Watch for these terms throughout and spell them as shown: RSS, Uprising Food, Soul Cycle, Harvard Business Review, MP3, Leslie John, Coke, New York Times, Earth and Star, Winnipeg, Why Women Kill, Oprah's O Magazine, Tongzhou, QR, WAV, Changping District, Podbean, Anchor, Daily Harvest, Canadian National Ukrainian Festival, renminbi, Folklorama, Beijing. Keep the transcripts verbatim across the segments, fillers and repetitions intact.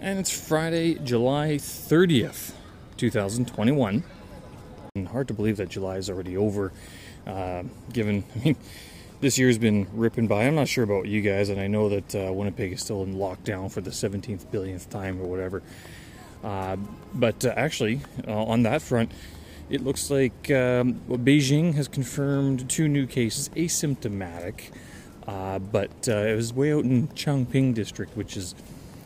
and it's Friday, July thirtieth, twenty twenty-one. And hard to believe that July is already over, uh, given, I mean, this year's been ripping by. I'm not sure about you guys, and I know that uh, Winnipeg is still in lockdown for the seventeenth billionth time or whatever. Uh, but uh, actually, uh, on that front, it looks like um, Beijing has confirmed two new cases, asymptomatic. Uh, but uh, it was way out in Changping District, which is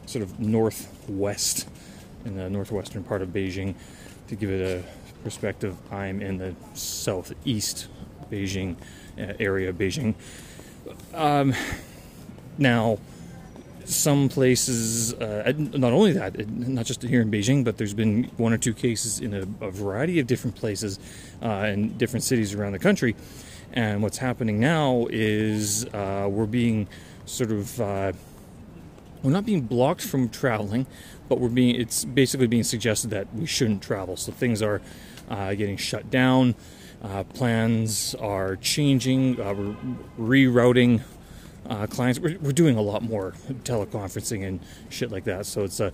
sort of northwest, in the northwestern part of Beijing. To give it a perspective, I'm in the southeast Beijing area of Beijing. Um, now, some places, uh, not only that, not just here in Beijing, but there's been one or two cases in a, a variety of different places uh, and different cities around the country. And what's happening now is uh, we're being sort of, uh, we're not being blocked from traveling, but we're being, it's basically being suggested that we shouldn't travel. So things are uh, getting shut down, uh, plans are changing, uh, we're rerouting uh, clients. We're, we're doing a lot more teleconferencing and shit like that. So it's, uh,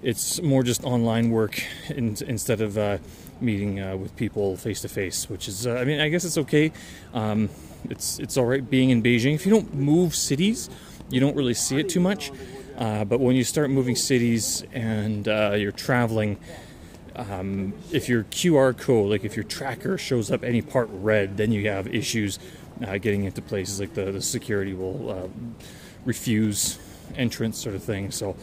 it's more just online work in, instead of... Uh, meeting uh, with people face to face, which is, uh, I mean, I guess it's okay. Um, it's it's all right being in Beijing. If you don't move cities, you don't really see it too much. Uh, but when you start moving cities and uh, you're traveling, um, if your Q R code, like if your tracker shows up any part red, then you have issues uh, getting into places. Like the, the security will uh, refuse entrance, sort of thing. So,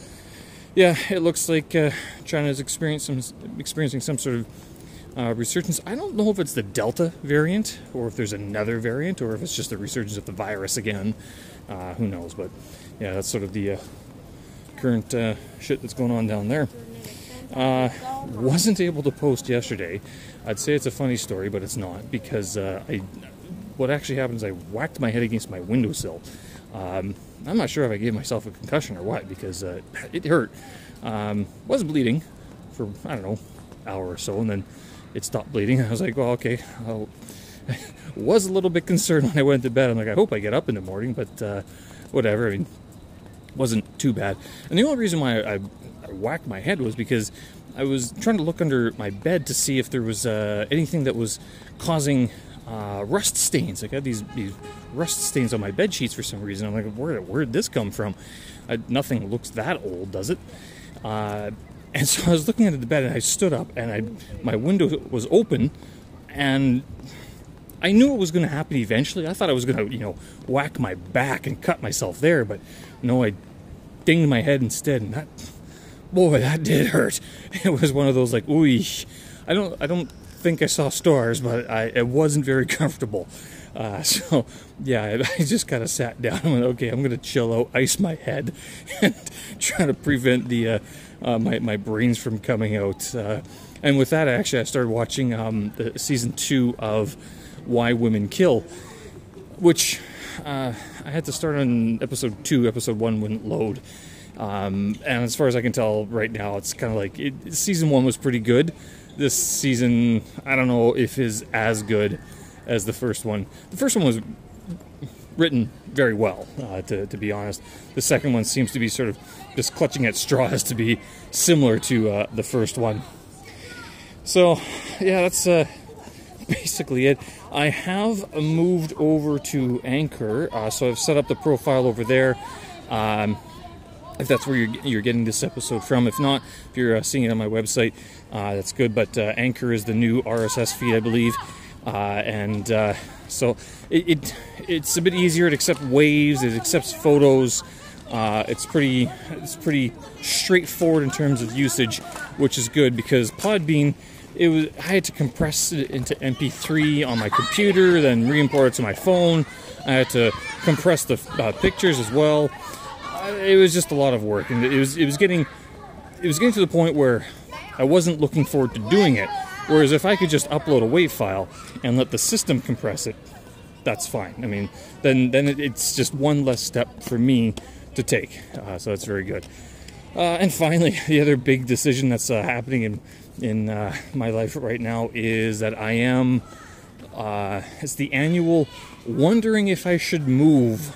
yeah, it looks like uh, China's experiencing some, experiencing some sort of Uh, resurgence. I don't know if it's the Delta variant or if there's another variant or if it's just the resurgence of the virus again. Uh, who knows? But yeah, that's sort of the uh, current uh, shit that's going on down there. Uh, wasn't able to post yesterday. I'd say it's a funny story, but it's not, because uh, I, what actually happened is I whacked my head against my windowsill. Um, I'm not sure if I gave myself a concussion or what, because uh, it hurt. Um, was bleeding for, I don't know, an hour or so, and then it stopped bleeding. I was like, well, okay. I'll... I was a little bit concerned when I went to bed. I'm like, I hope I get up in the morning, but uh, whatever. I mean, wasn't too bad. And the only reason why I, I, I whacked my head was because I was trying to look under my bed to see if there was uh, anything that was causing uh, rust stains. Like, I had these, these rust stains on my bed sheets for some reason. I'm like, where where'd this come from? I, nothing looks that old, does it? Uh, And so I was looking at the bed, and I stood up, and I, my window was open, and I knew it was going to happen eventually. I thought I was going to, you know, whack my back and cut myself there, but no, I dinged my head instead, and that, boy, that did hurt. It was one of those, like, ooh, I don't, I don't think I saw stars, but I, it wasn't very comfortable. Uh, so, yeah, I just kind of sat down and went, okay, I'm going to chill out, ice my head, and try to prevent the... Uh, Uh, my, my brains from coming out. Uh, and with that, actually, I started watching um, the season two of Why Women Kill, which uh, I had to start on episode two. Episode one wouldn't load. Um, and as far as I can tell right now, it's kind of like, it, season one was pretty good. This season, I don't know if is as good as the first one. The first one was written very well, uh, to, to be honest. The second one seems to be sort of just clutching at straws to be similar to uh, the first one. So, yeah, that's uh, basically it. I have moved over to Anchor, uh, so I've set up the profile over there. Um, if that's where you're, you're getting this episode from. If not, if you're uh, seeing it on my website, uh, that's good. But uh, Anchor is the new R S S feed, I believe. Uh, and uh, so it, it it's a bit easier. It accepts waves. It accepts photos. Uh, it's pretty it's pretty straightforward in terms of usage, which is good, because Podbean, it was I had to compress it into M P three on my computer, then re-import it to my phone. I had to compress the uh, pictures as well. Uh, it was just a lot of work, and it was it was getting it was getting to the point where I wasn't looking forward to doing it. Whereas if I could just upload a WAV file and let the system compress it, that's fine. I mean, then then it, it's just one less step for me to take. Uh, so that's very good. Uh, and finally, the other big decision that's uh, happening in in uh, my life right now is that I am. Uh, it's the annual wondering if I should move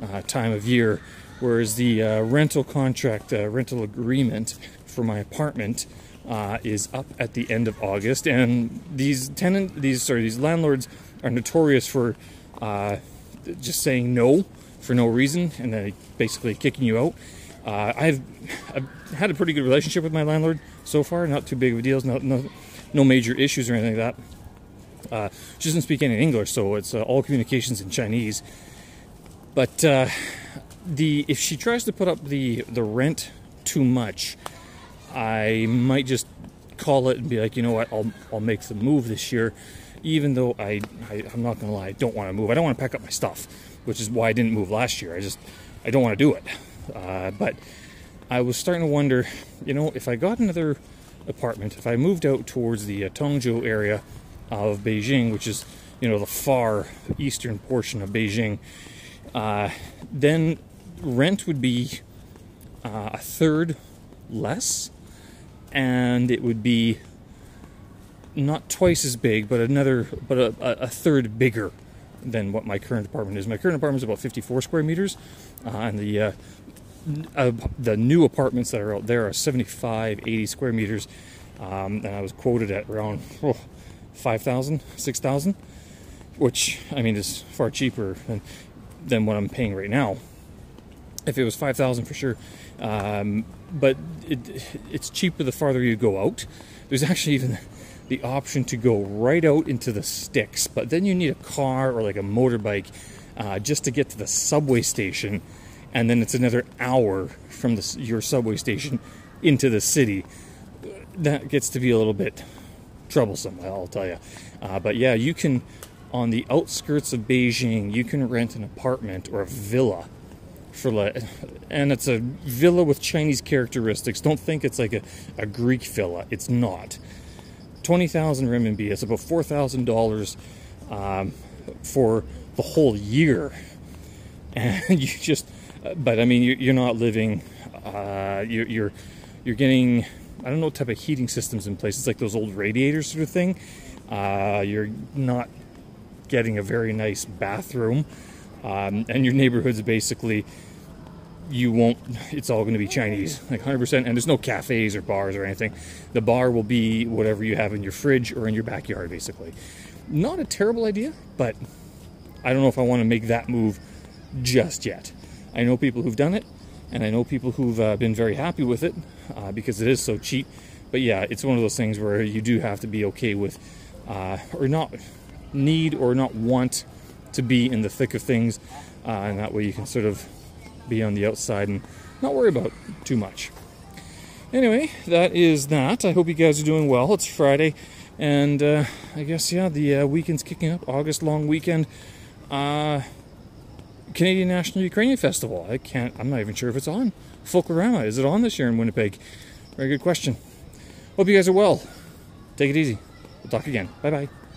uh, time of year, whereas the uh, rental contract, uh, rental agreement for my apartment uh, is up at the end of August. And these tenant, these sorry, these landlords are notorious for uh, just saying no for no reason and then basically kicking you out. Uh, I've, I've had a pretty good relationship with my landlord so far. Not too big of a deal. No, no, no major issues or anything like that. Uh, she doesn't speak any English, so it's uh, all communications in Chinese. But uh, the if she tries to put up the, the rent too much, I might just call it and be like, you know what, I'll I'll make the move this year. Even though I, I I'm not gonna lie, I don't want to move. I don't want to pack up my stuff, which is why I didn't move last year. I just I don't want to do it. Uh, but I was starting to wonder, you know, if I got another apartment, if I moved out towards the uh, Tongzhou area of Beijing, which is, you know, the far eastern portion of Beijing, uh, then rent would be uh, a third less, and it would be not twice as big, but another, but a, a third bigger than what my current apartment is. My current apartment is about fifty-four square meters, uh, and the uh, Uh, the new apartments that are out there are seventy-five, eighty square meters, um, and I was quoted at around oh, five thousand, six thousand, which, I mean, is far cheaper than, than what I'm paying right now. If it was five thousand for sure, um, but it, it's cheaper the farther you go out. There's actually even the option to go right out into the sticks, but then you need a car or like a motorbike uh, just to get to the subway station. And then it's another hour from the, your subway station into the city. That gets to be a little bit troublesome, I'll tell you. Uh, but yeah, you can, on the outskirts of Beijing, you can rent an apartment or a villa. for, like, And it's a villa with Chinese characteristics. Don't think it's like a, a Greek villa. It's not. twenty thousand renminbi. It's about four thousand dollars um, for the whole year. And you just... But I mean, you're not living. Uh, you're you're getting. I don't know what type of heating systems in place. It's like those old radiators sort of thing. Uh, you're not getting a very nice bathroom, um, and your neighborhood's basically. You won't. It's all going to be Chinese, like one hundred percent. And there's no cafes or bars or anything. The bar will be whatever you have in your fridge or in your backyard, basically. Not a terrible idea, but I don't know if I want to make that move just yet. I know people who've done it, and I know people who've uh, been very happy with it uh, because it is so cheap. But yeah, it's one of those things where you do have to be okay with, uh, or not need or not want to be in the thick of things, uh, and that way you can sort of be on the outside and not worry about too much. Anyway, that is that. I hope you guys are doing well. It's Friday, and uh, I guess, yeah, the uh, weekend's kicking up. August long weekend. Uh... Canadian National Ukrainian Festival. I can't, I'm not even sure if it's on. Folklorama, is it on this year in Winnipeg? Very good question. Hope you guys are well. Take it easy. We'll talk again. Bye-bye.